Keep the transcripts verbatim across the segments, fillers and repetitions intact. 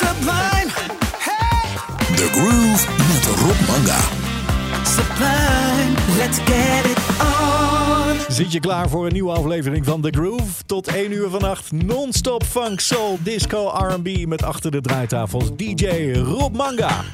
Sublime, hey! The Groove met Rob Manga. Sublime, let's get it on. Zit je klaar voor een nieuwe aflevering van The Groove? Tot één uur vannacht non-stop funk, soul, disco, R en B met achter de draaitafels D J Rob Manga.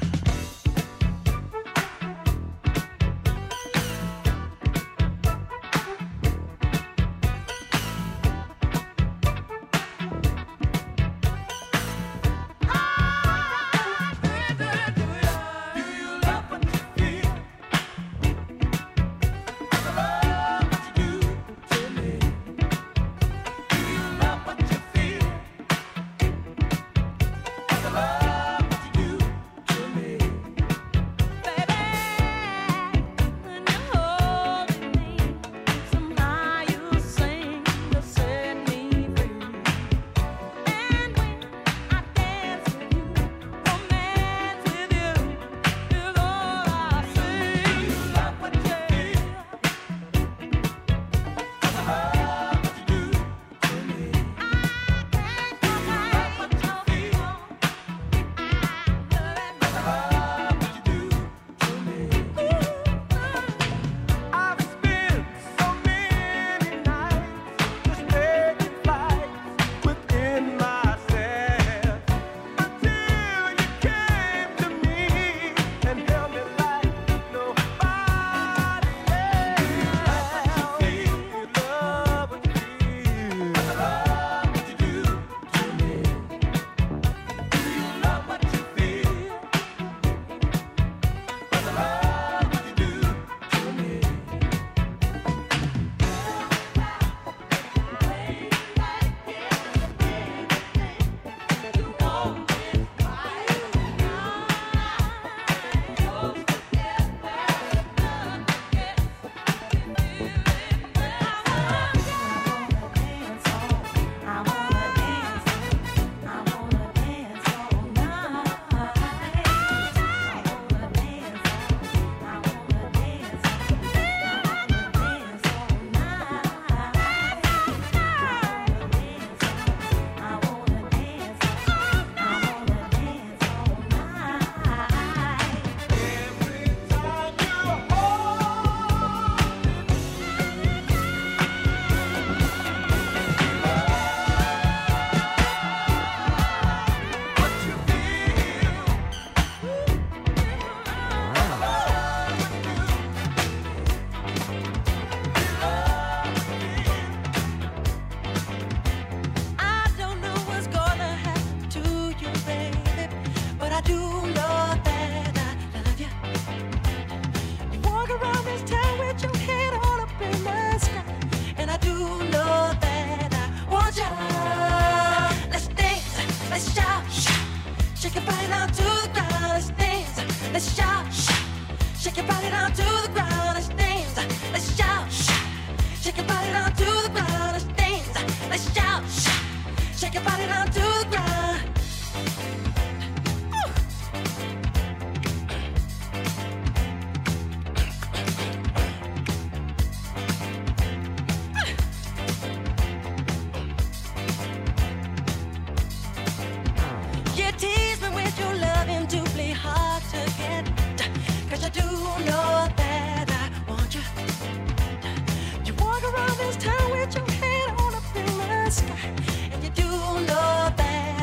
Time with your head on up in the sky, and you do know that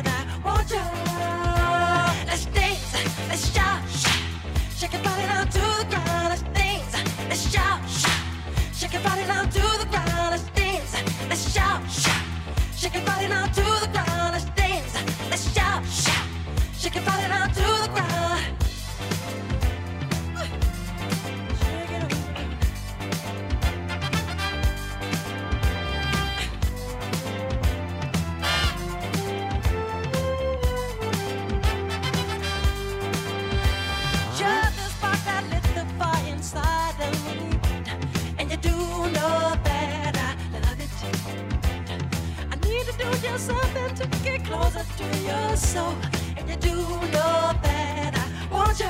get closer to your soul, and you do your best. I want you.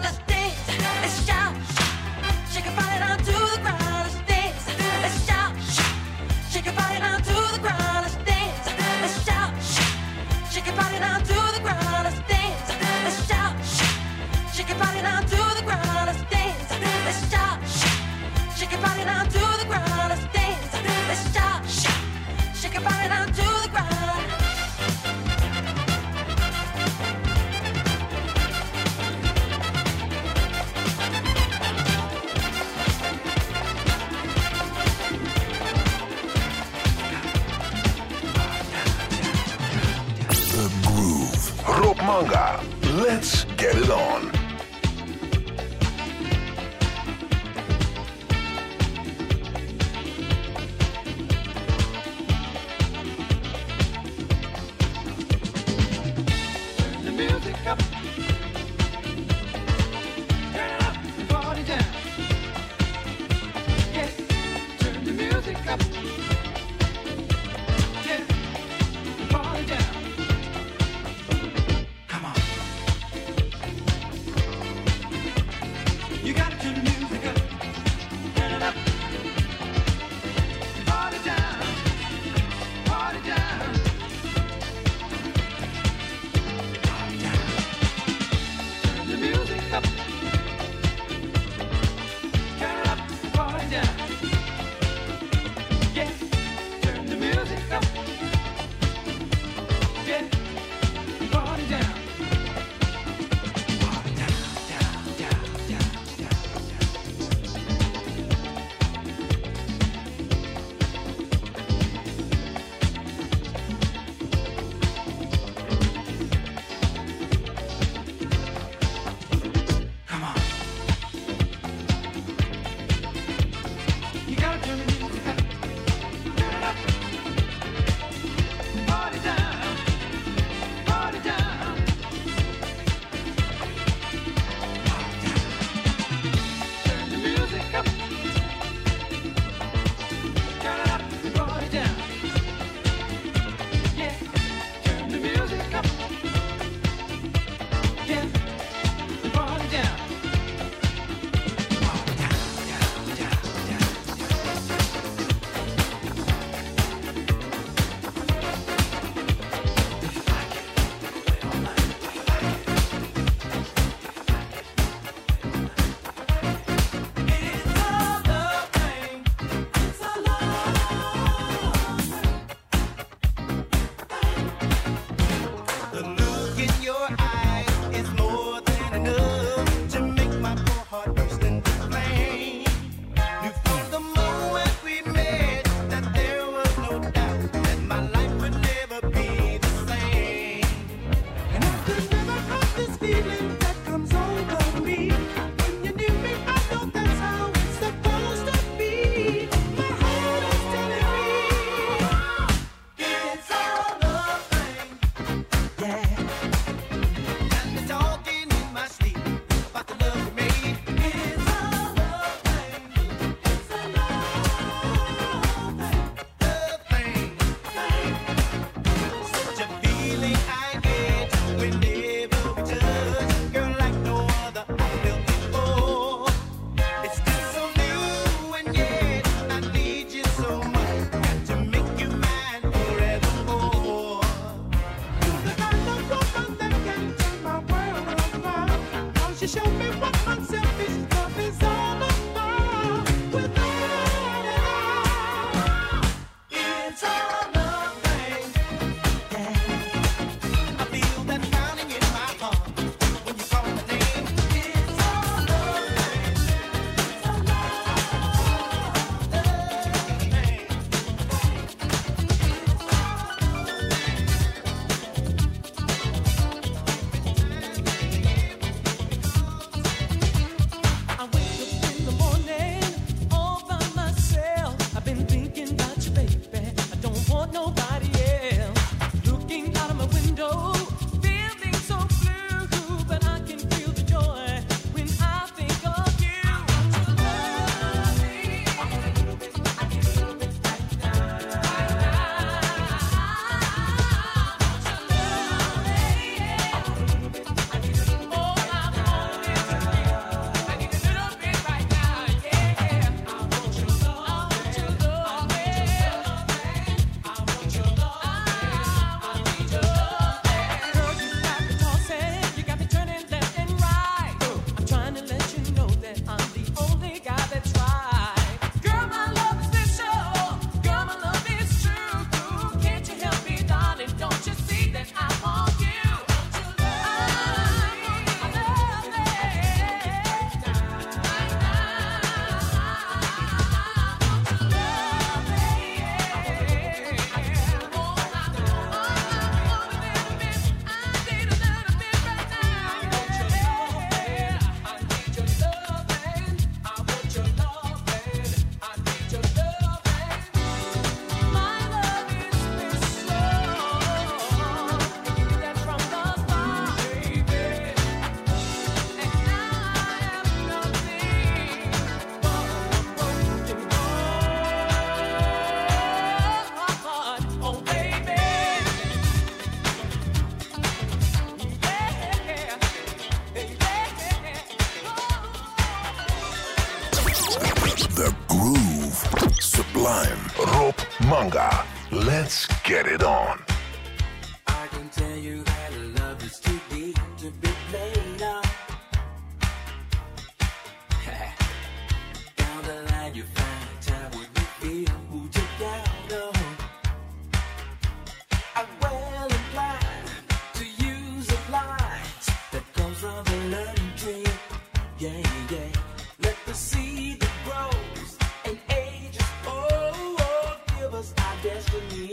Let's dance, let's shout, shake your body down to the ground. Let's dance, let's shout, shake your body down to the ground. Let's dance, let's shout, shake your body down to the ground. Let's dance, let's shout, shake your body down to the ground. Let's dance, let's shout, shake your body down to the ground. Let's dance, let's shout, shake your body down to the ground. The Groove. Rob Manga. Let's get it on. Manga. Let's get it on. I can tell you that love is too deep to be played now. Down the line you find time when you feel who you down on. I'm well inclined to use the lines that comes on the learning tree. Yeah, yeah. Let the seed that grows and ages, oh, oh, give us our destiny.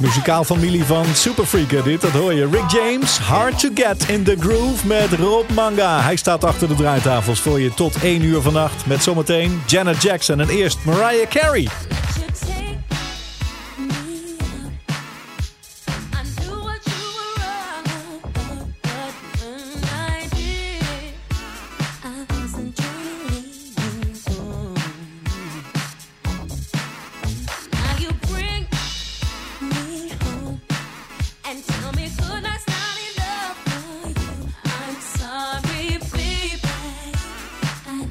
Muzikaal familie van Superfreaker dit, dat hoor je. Rick James, Hard to Get in the Groove met Rob Manga. Hij staat achter de draaitafels voor je tot één uur vannacht. Met zometeen Janet Jackson en eerst Mariah Carey. Thank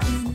you.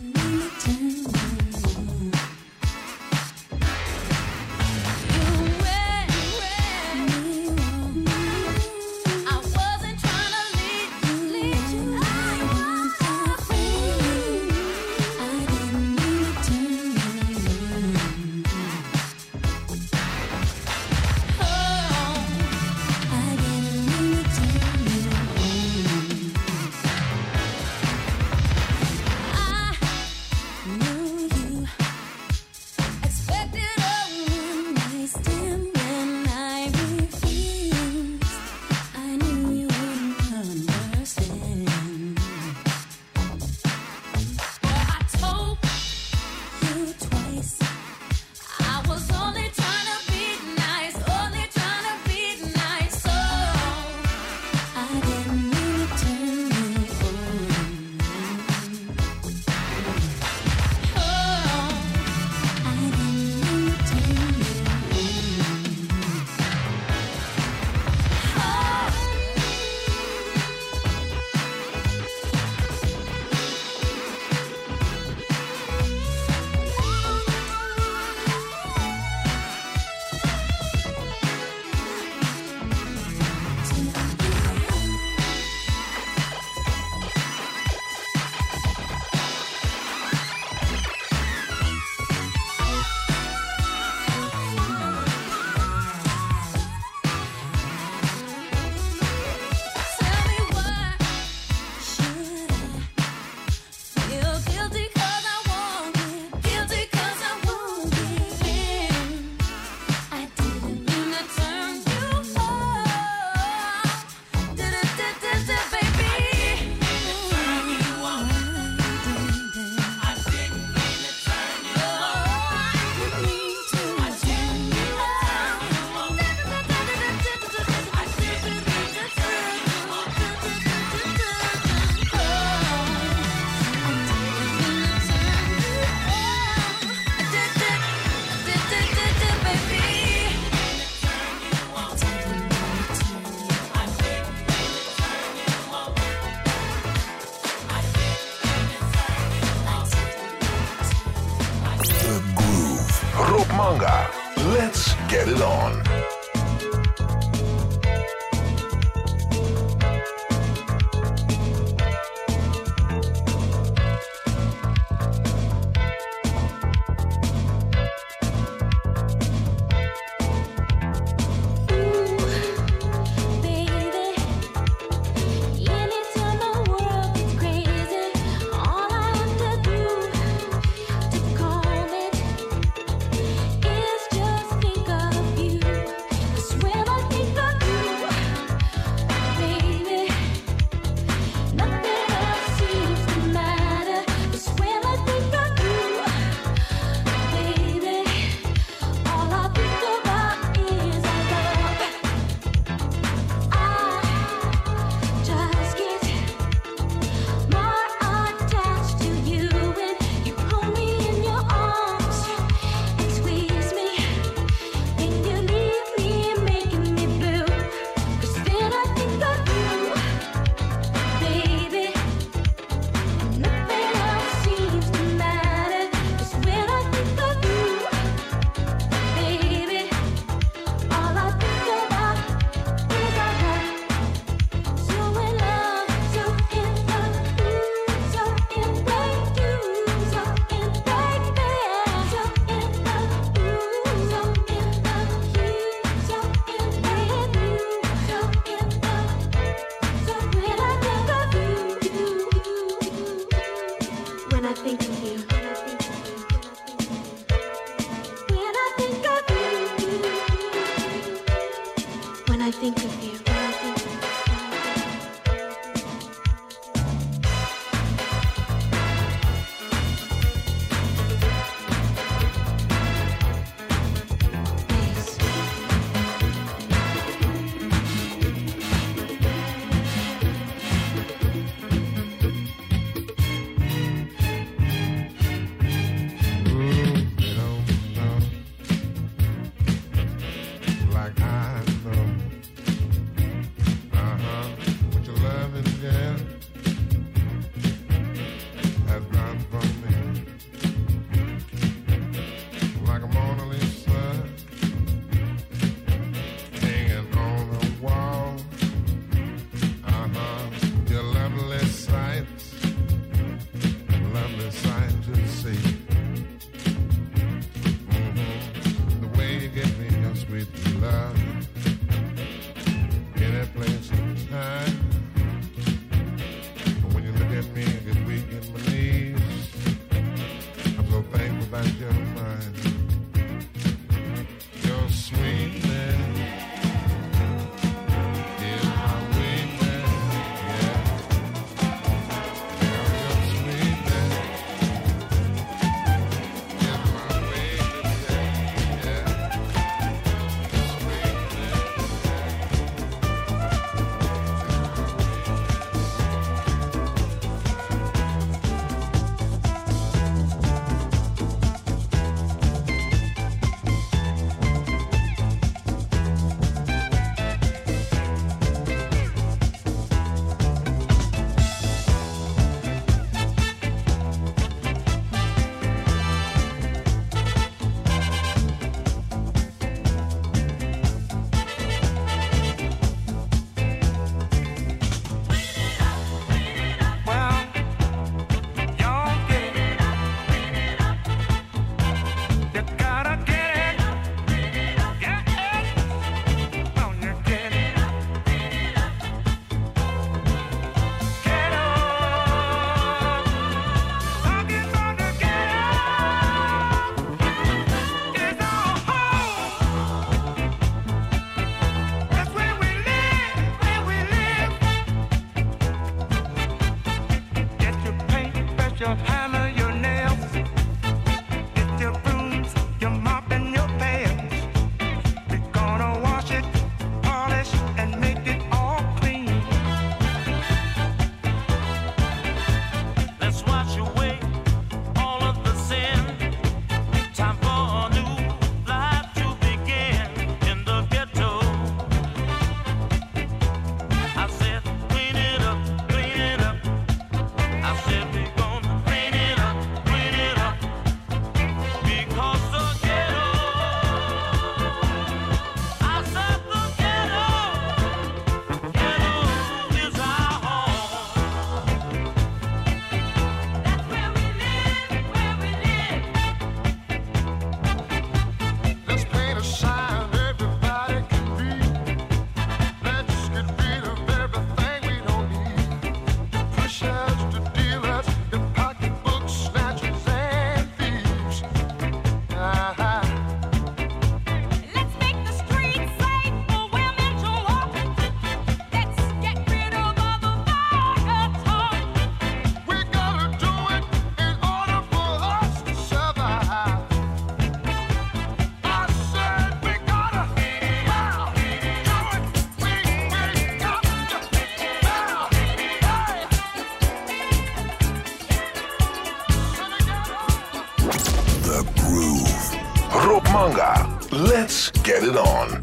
Manga. Let's get it on. You Manga. Let's get it on.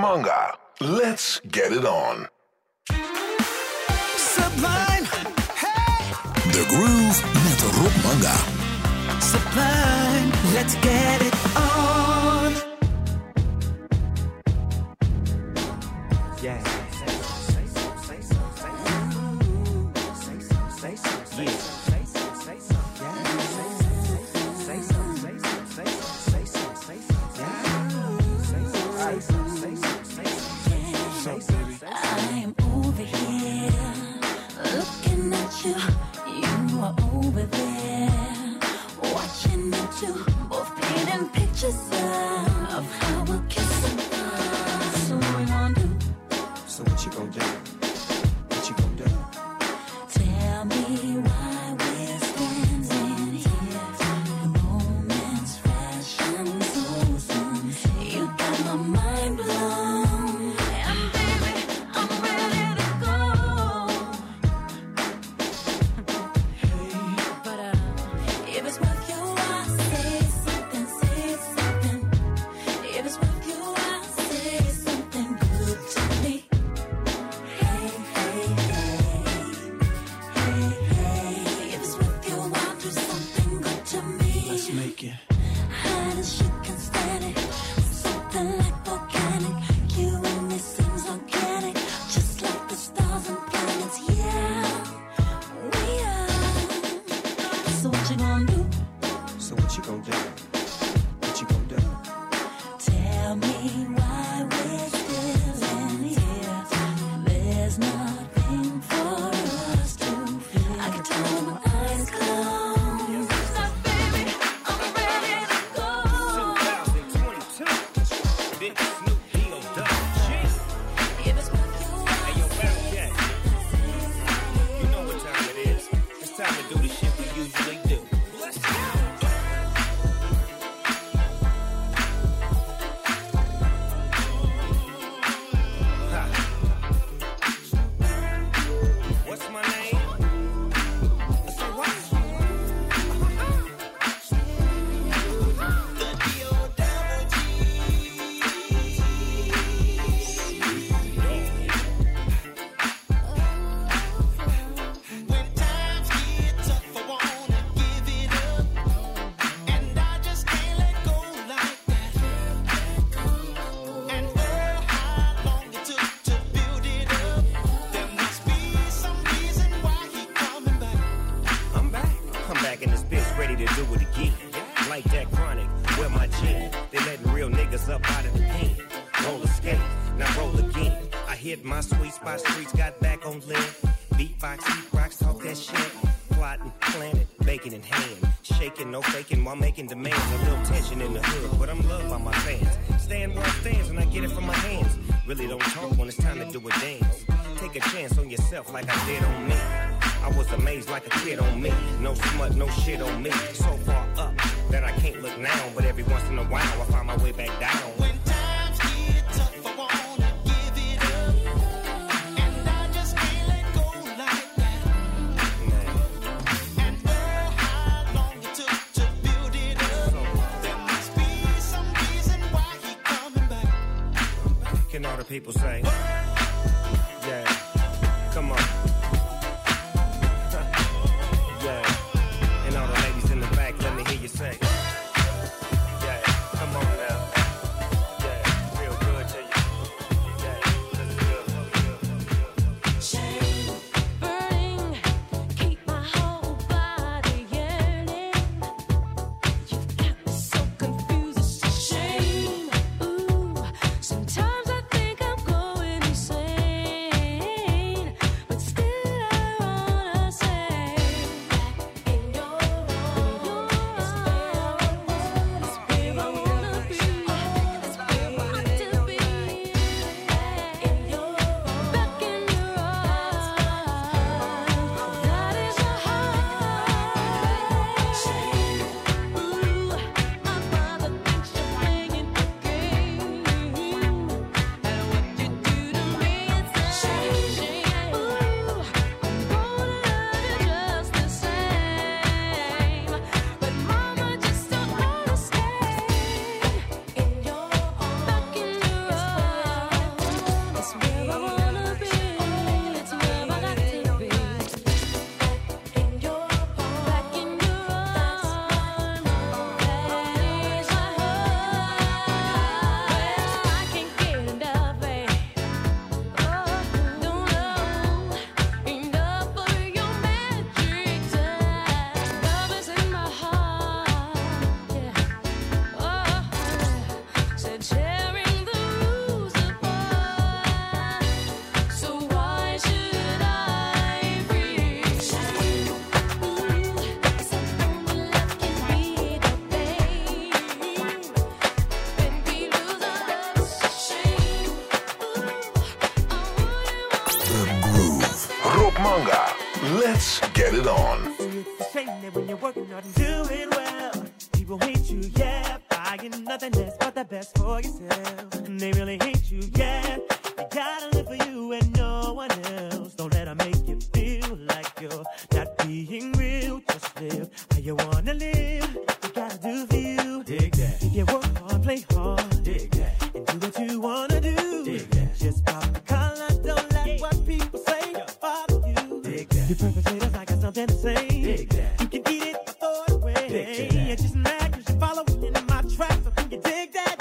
Manga. Let's get it on. Sublime. Hey! The Groove met Rob Manga. Sublime, let's get it on. Yeah. People say, yeah, come on, yeah, and all the ladies in the back, let me hear you say, yeah, come on now, yeah, real good to you, yeah, this is good, good, good. Shame, burning, keep my whole body yearning, you've got me so confused, shame, ooh, sometimes I think Manga. Let's get it on. It's a shame that when you're working hard and doing well, people hate you, yeah, buying nothing else but the best for yourself. And they really hate you, yeah, you gotta live for you and no one else. Don't let them make you feel like you're not being real. Just live how you wanna live. You gotta do for you. Dig that. You work hard, play hard. Dig that. And do what you wanna do. Dig that. Just pop the collar, don't let yeah. what people say about you. Dig that. You perpetrators, I got something to say. Dig that. You can eat it, throw it away. Dig that. It's just mad cause you're following in my tracks. So can you dig that?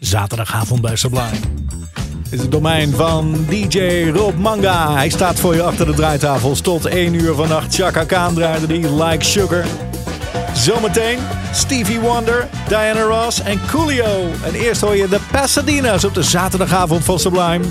Zaterdagavond bij Sublime. Dit is het domein van D J Rob Manga. Hij staat voor je achter de draaitafels tot één uur vannacht. Chaka Khan draaide die Like Sugar. Zometeen Stevie Wonder, Diana Ross en Coolio. En eerst hoor je de Pasadena's op de zaterdagavond van Sublime.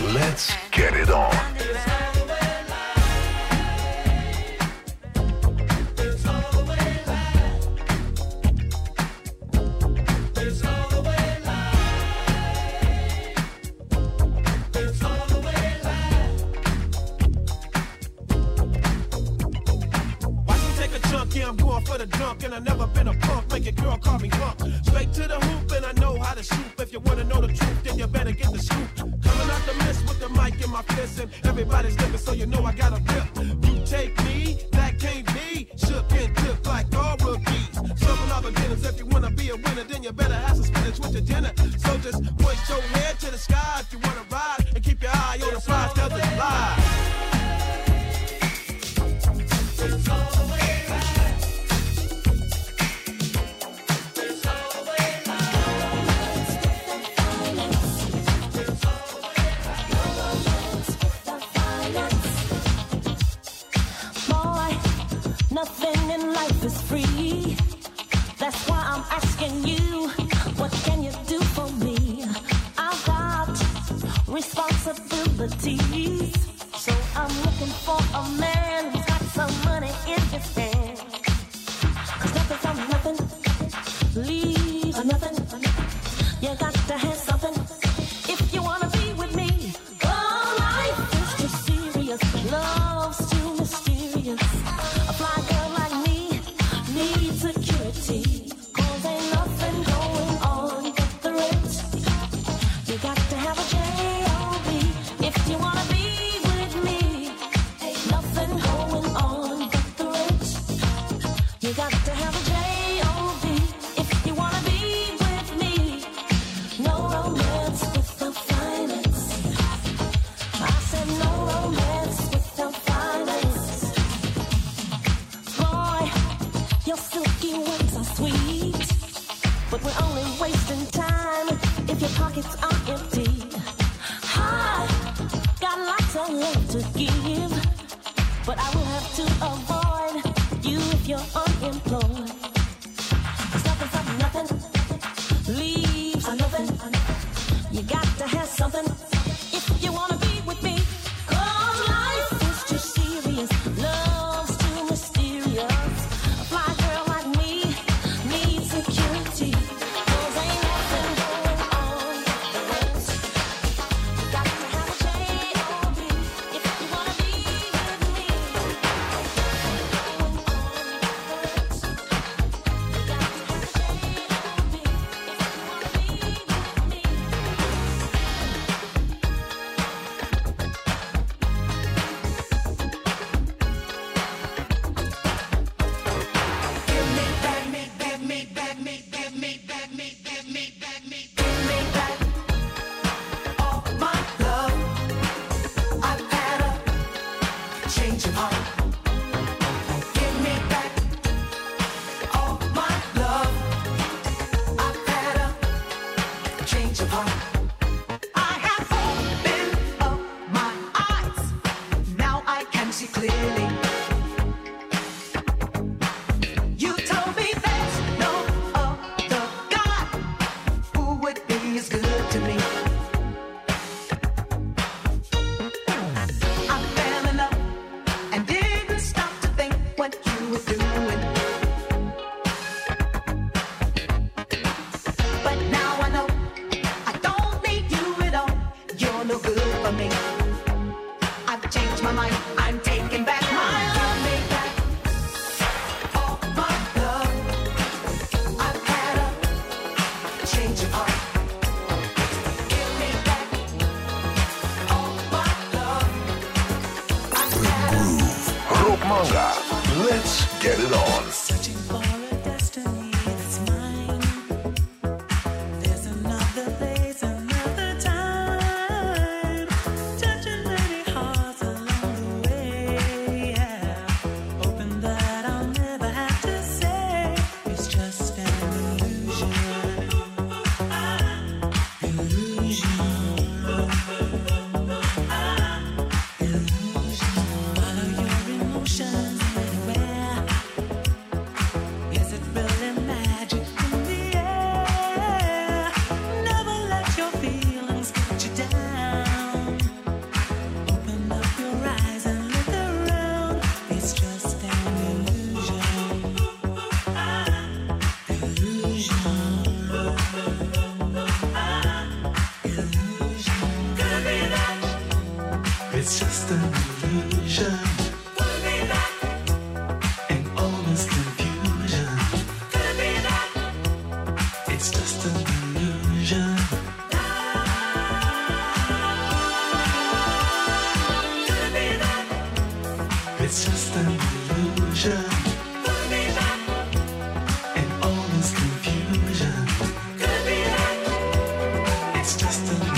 Let's get it on. It's just an illusion. We'll be back. And all this confusion. We'll be back. It's just an illusion. We'll be back. It's just an illusion. We'll be back. And all this confusion. We'll be back. It's just an illusion.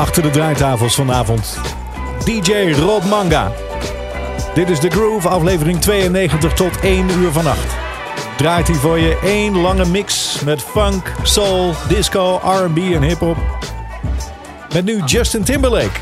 Achter de draaitafels vanavond, D J Rob Manga. Dit is The Groove, aflevering tweeënnegentig tot één uur vannacht. Draait hij voor je één lange mix met funk, soul, disco, R en B en hiphop. Met nu Justin Timberlake.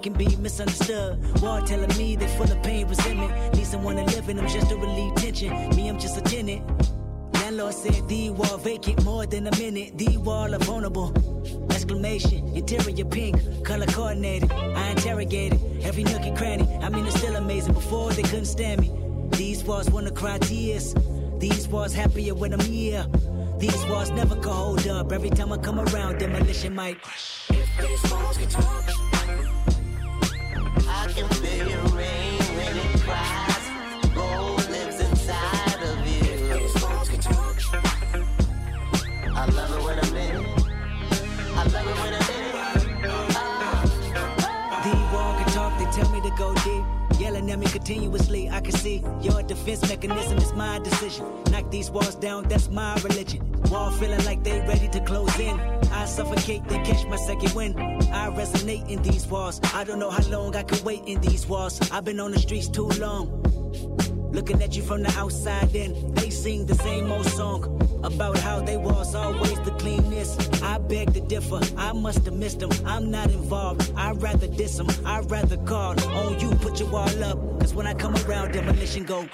Can be misunderstood. War telling me they full of pain, resentment. Need someone to live in them just to relieve tension. Me, I'm just a tenant. Landlord said the wall vacant more than a minute. The wall are vulnerable. Exclamation, interior pink, color coordinated. I interrogated every nook and cranny. I mean, it's still amazing. Before they couldn't stand me. These walls wanna cry tears. These walls happier when I'm here. These walls never could hold up. Every time I come around, demolition might. If these walls could talk. I can feel your rain when it cries. Gold lives inside of you. I love it when I'm in. I love it when I'm in. Oh. The wall can talk, they tell me to go deep. Yelling at me continuously. I can see your defense mechanism is my decision. Knock these walls down, that's my religion. Wall feeling like they ready to close in. I suffocate, they catch my second wind. I resonate in these walls. I don't know how long I can wait in these walls. I've been on the streets too long. Looking at you from the outside in. They sing the same old song about how they was always the cleanest. I beg to differ, I must have missed them. I'm not involved, I'd rather diss them. I'd rather call on you, put your wall up. Cause when I come around, demolition go.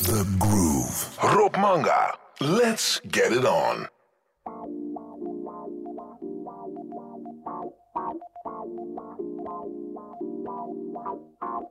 The Groove. Rob Manga, let's get it on. Let's get it on.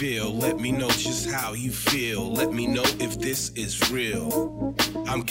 feel. Let me know just how you feel. Let me know if this is real. I'm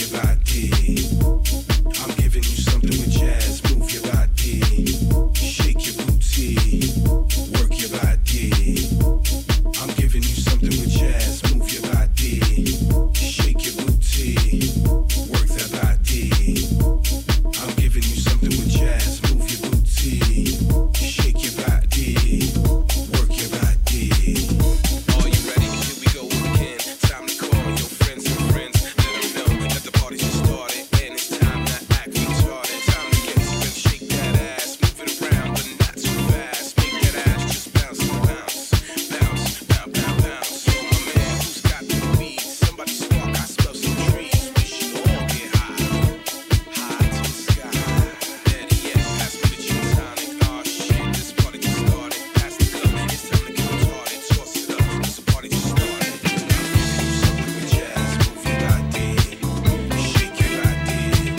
your body. I'm giving you something with jazz, move your body, shake your booty, work your body. I'm giving you something with jazz, move your body, shake your booty, work that body. I'm giving you something with jazz, move your booty, shake your body, work your body. Are you ready? Here we go again. Time to call your friends and friends. Let them know that the party's just started. And it's time to act retarded. Time to get to and shake that ass. Move it around, but not too fast. Make that ass just bounce and bounce. Bounce, bounce, bounce, bounce. Yo, my man, who's got the weed? Somebody spark, I smell some trees. We should all get high. High to the sky. Daddy, yeah, pass me the gin tonic. Aw, shit, this party just started. Pass the cup, it's time to get retarded. Toss it up, it's the party just started. I'm giving you something with jazz, move your body, shake your body, work your body. I'm giving you something with jazz, move your body, shake your booty, work your body. I'm giving you something with jazz, move your body, shake your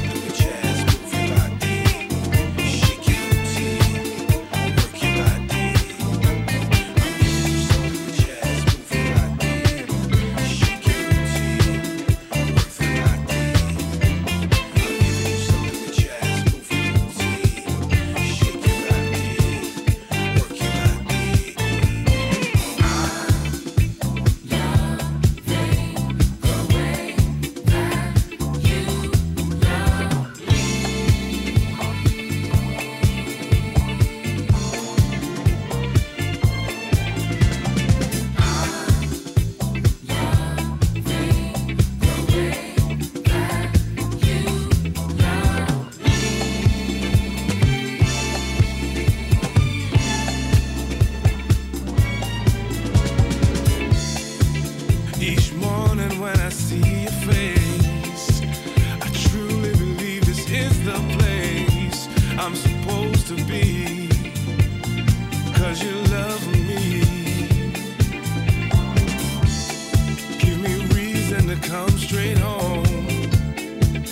booty, work your body. I'm giving you something with jazz, move your booty, shake your body, work your body. Each morning when I see your face, I truly believe this is the place I'm supposed to be. Cause you love me. Give me reason to come straight home.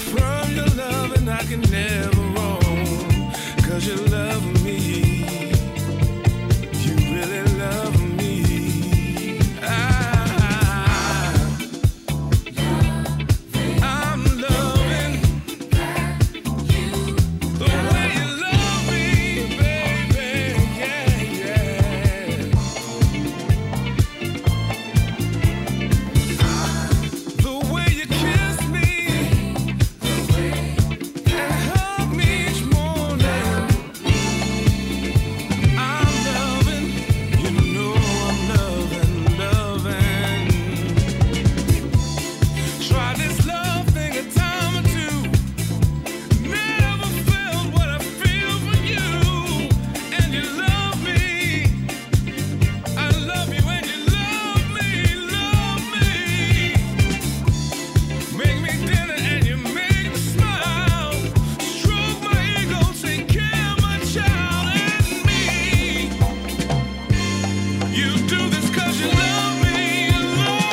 From your love, and I can never roam. Cause you love me. You really love me. I'm loving the way you love me, baby. Yeah, yeah. The way you kiss me and hug me each morning. I'm loving, you know I'm loving, loving. Try this love thing a time or two. Never felt what I feel for you. And you love me. I love you and you love me, love me. Make me dinner and you make me smile. Stroke my ego, take care of my child and me. You do this cause you love me, you love me, love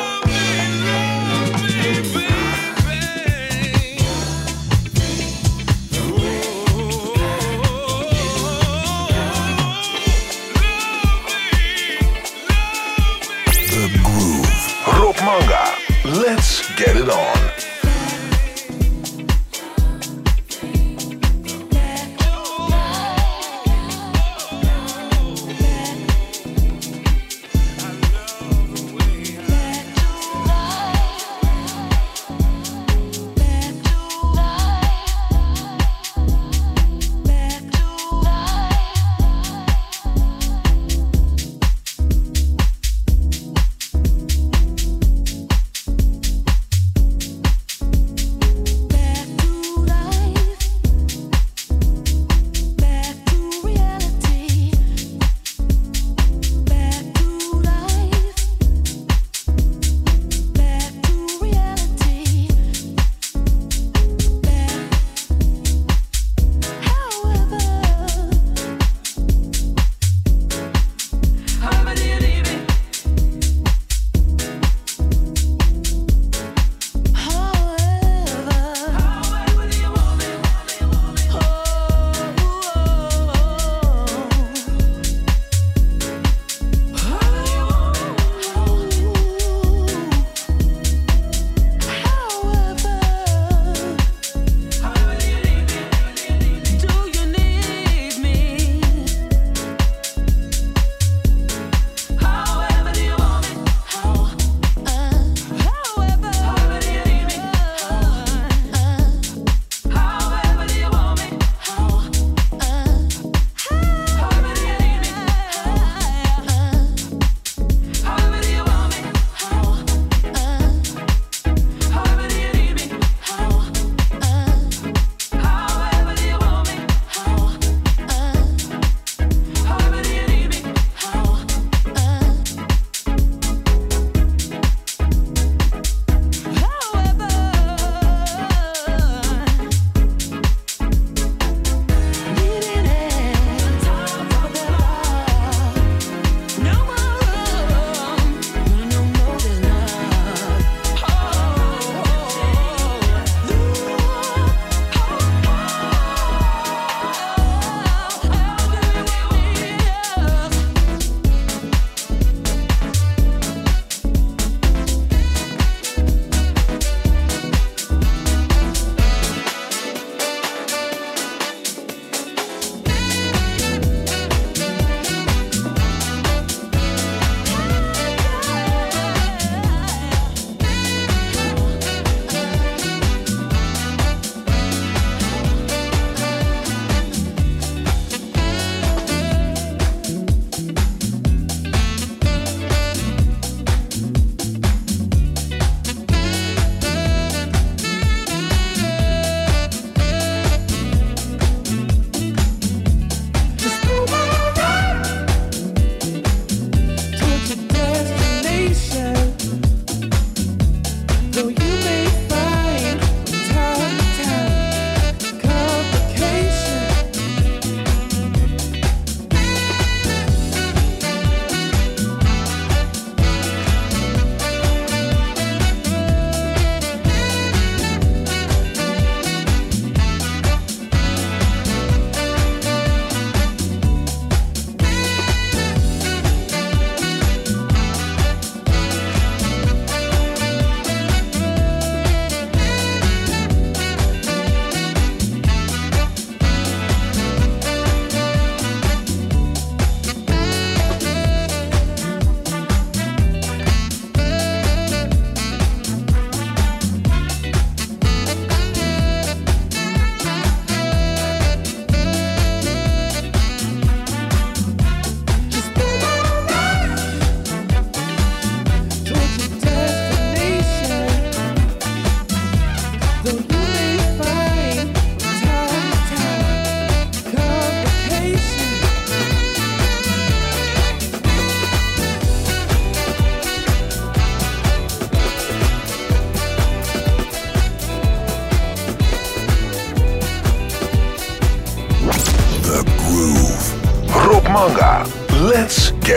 me, baby. Oh, The Groove. Rob Manga. Let's get it on.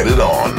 Get it on.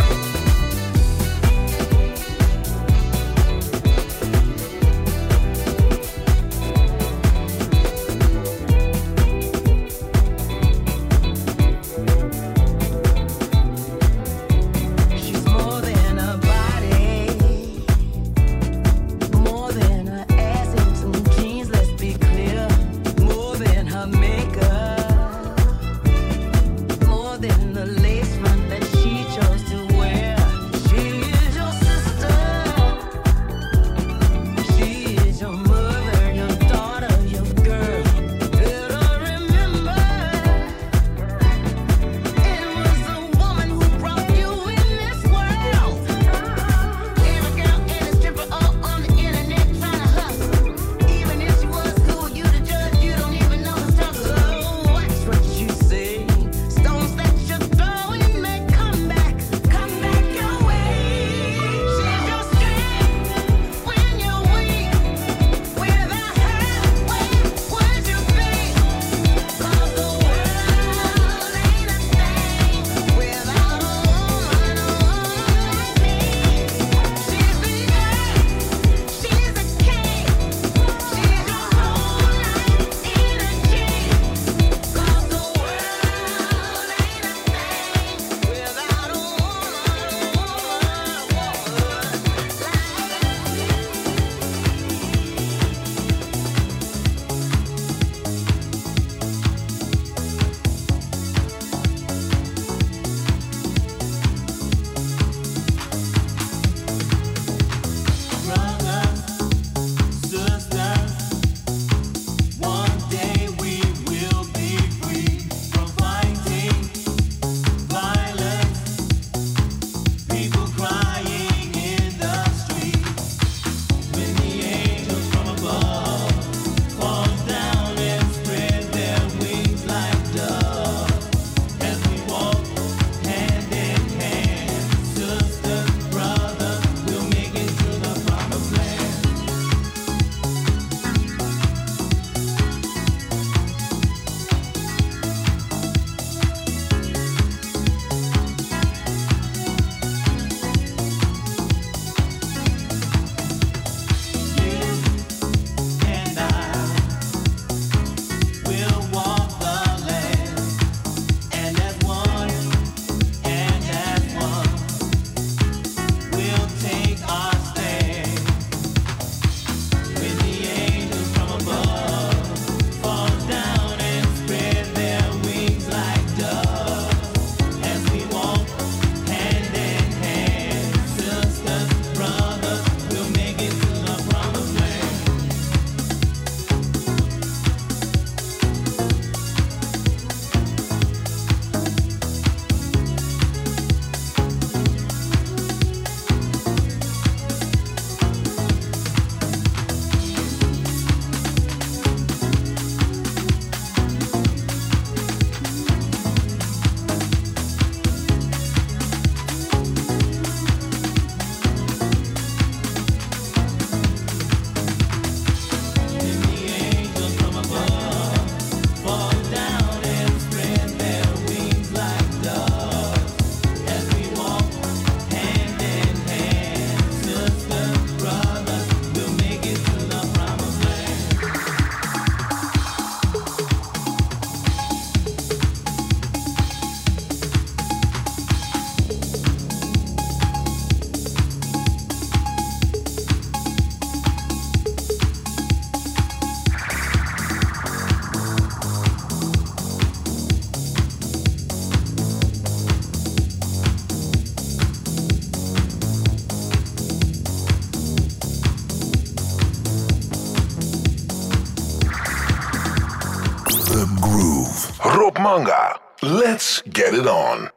Manga. Let's get it on.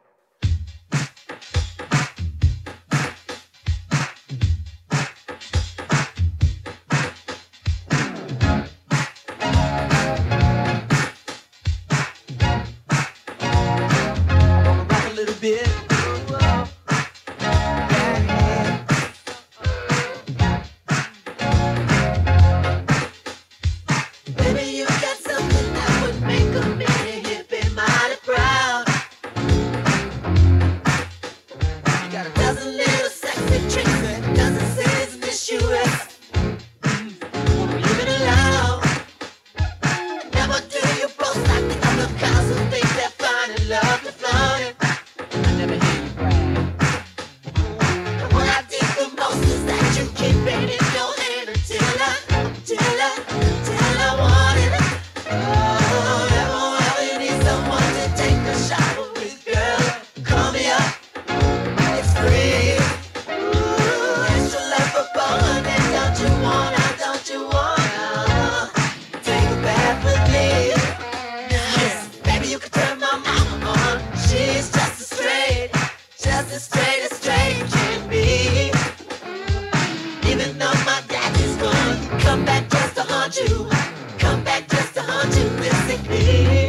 Even though my dad is gone, come back just to haunt you. Come back just to haunt you, missing me.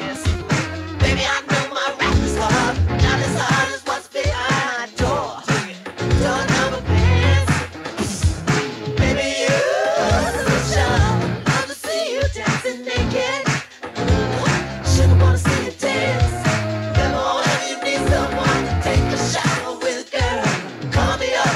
Yes. Baby, I know my rap is hard, not as hard as what's behind my door. Door number pants. Baby, you so sure. Love to see you dancing naked. Shouldn't wanna see you dance. Never wanna have you need someone to take a shower with, girl. Call me up.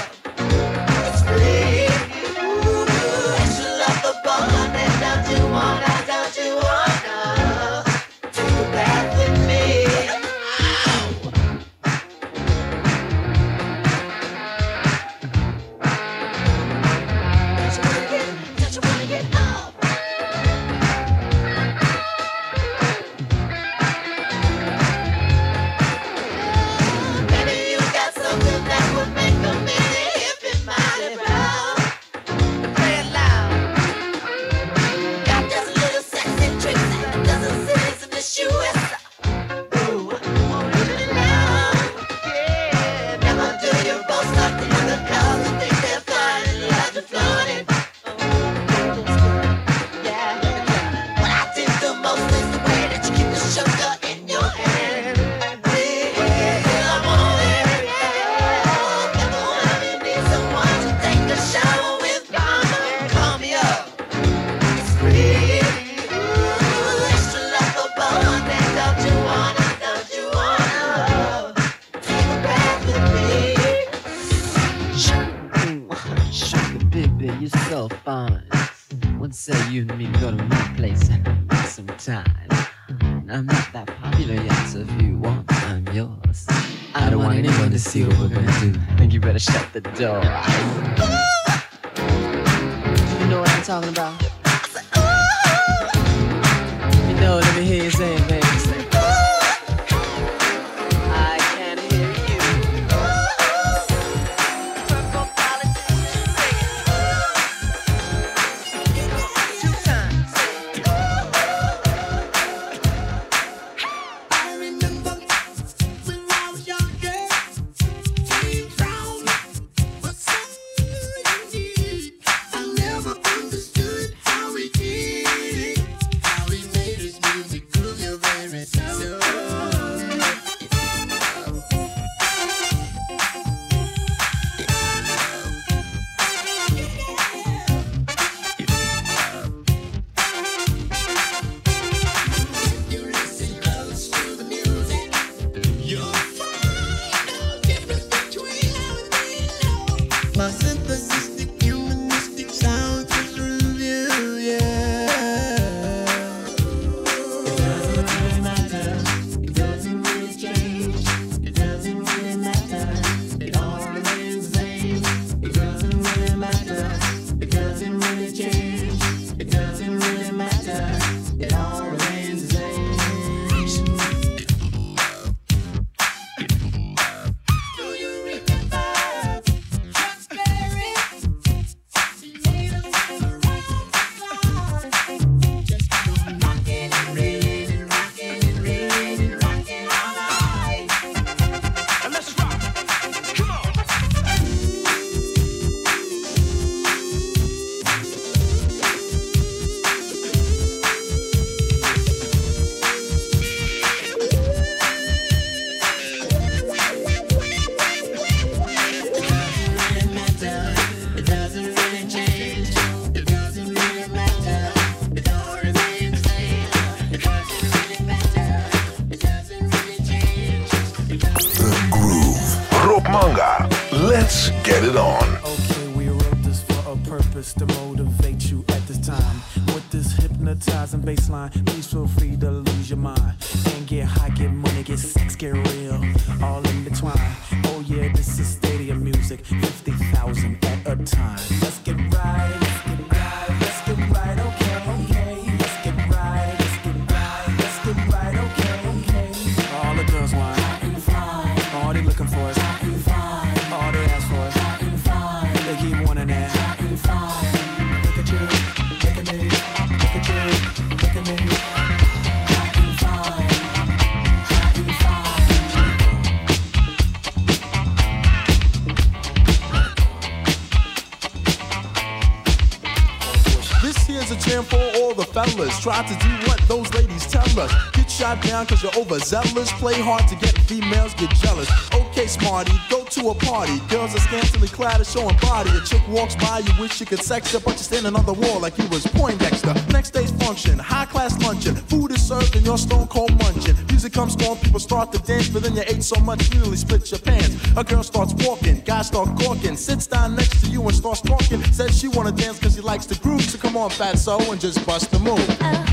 was a jam for all the fellas. Try to do what those ladies tell us. Get shot down cause you're overzealous. Play hard to get females, get jealous. Okay, smarty, go to a party. Girls are scantily clad and showing body. A chick walks by, you wish you could sex her, but you're standing on the wall like you was Poindexter. Next day's function, high class luncheon. Food is served and you're stone cold munching. Music comes on, people start to dance, but then you ate so much you nearly split your pants. A girl starts walking, guys start gawking. Sits down next to you and starts talking. Says she wanna dance cause she likes the groove. So come on, fatso, and just bust the move. Oh.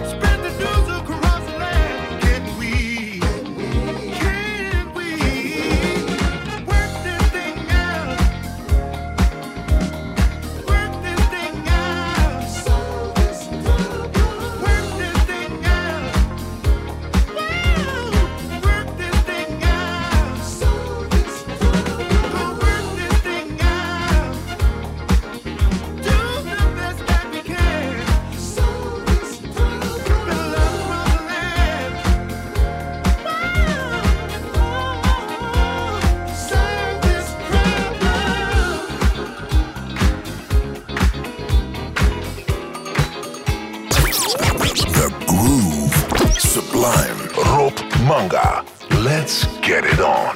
Spread Sublime, Rob Manga. Let's get it on.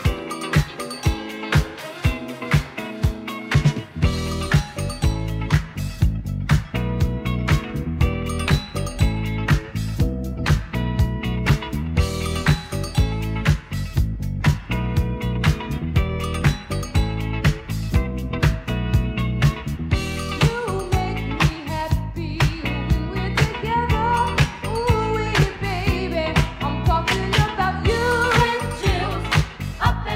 Up there.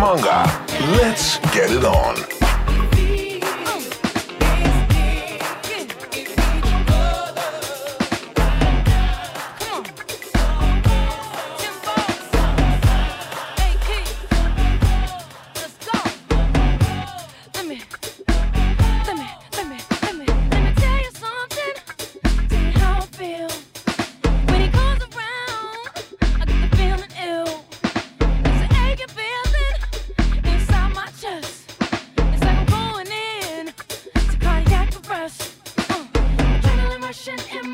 Manga. Let's get it on. Shake it.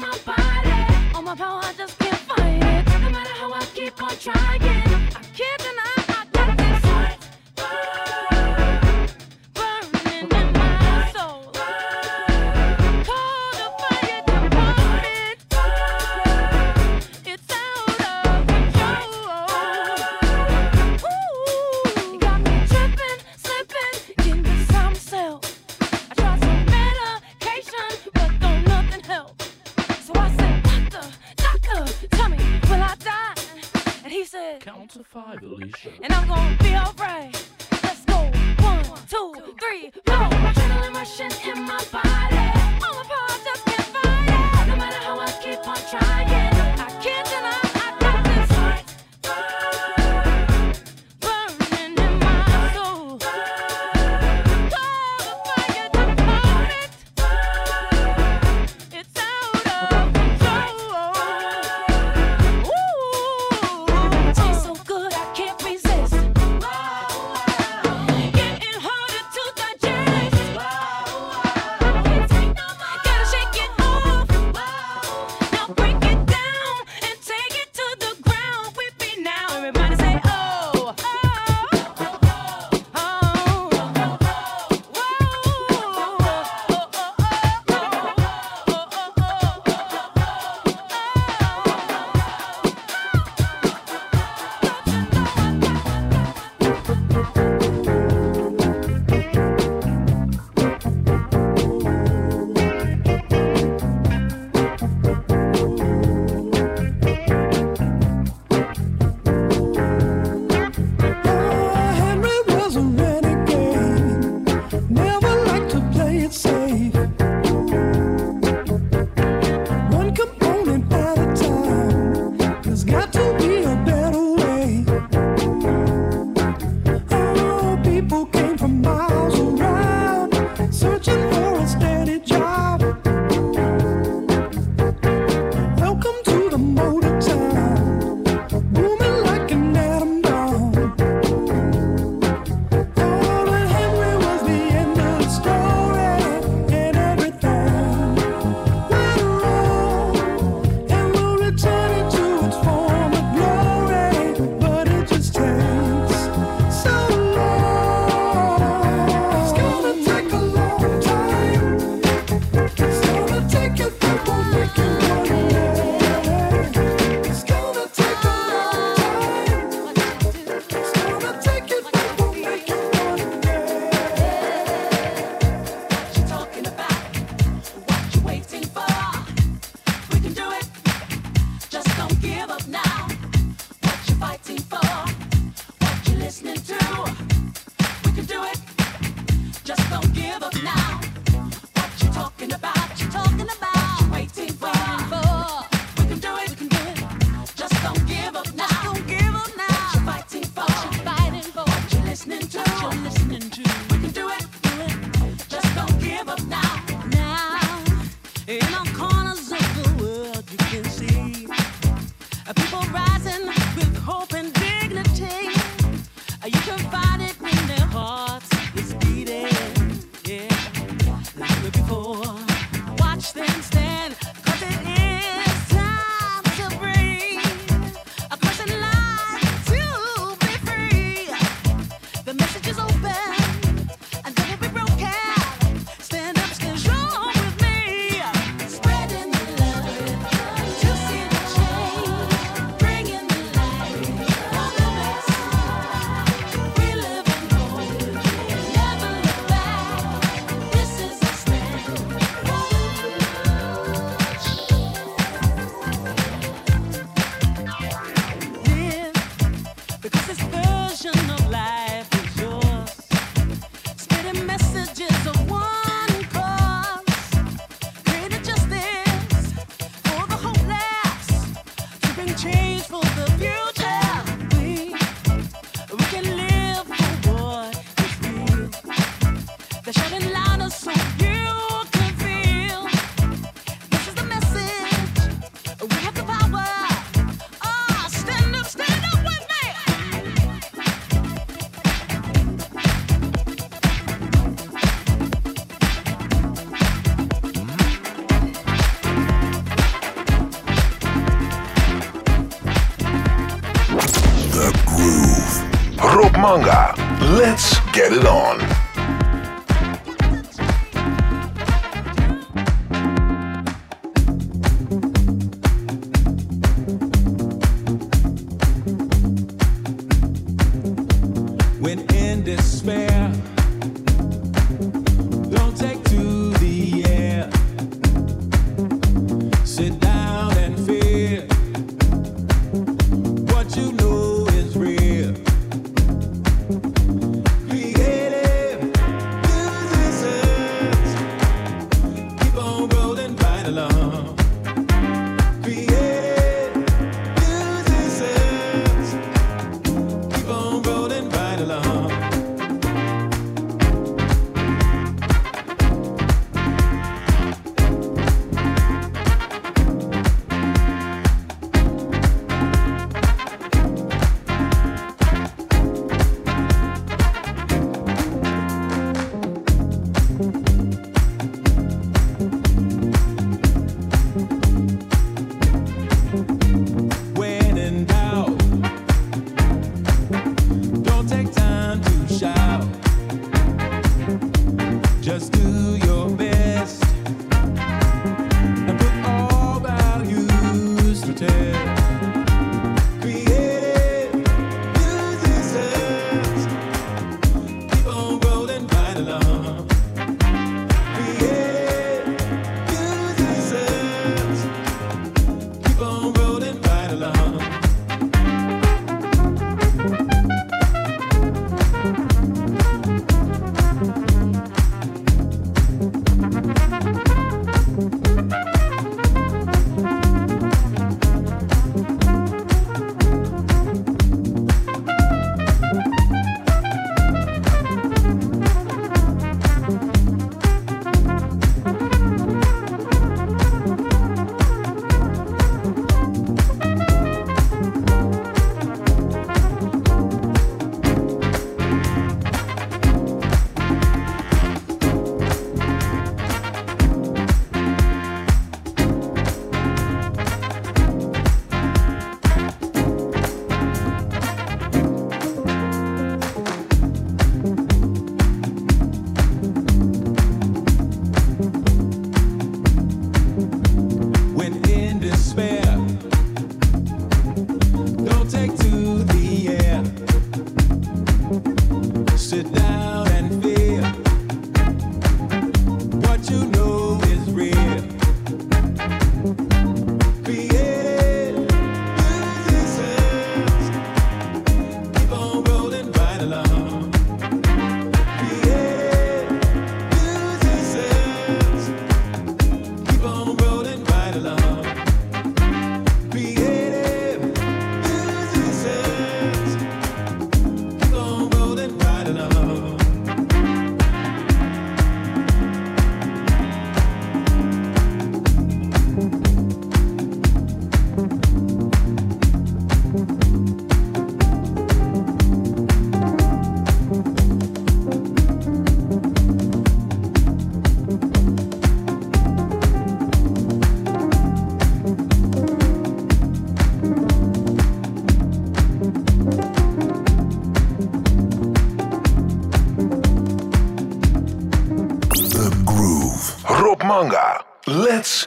Manga. Let's get it on.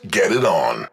Get it on.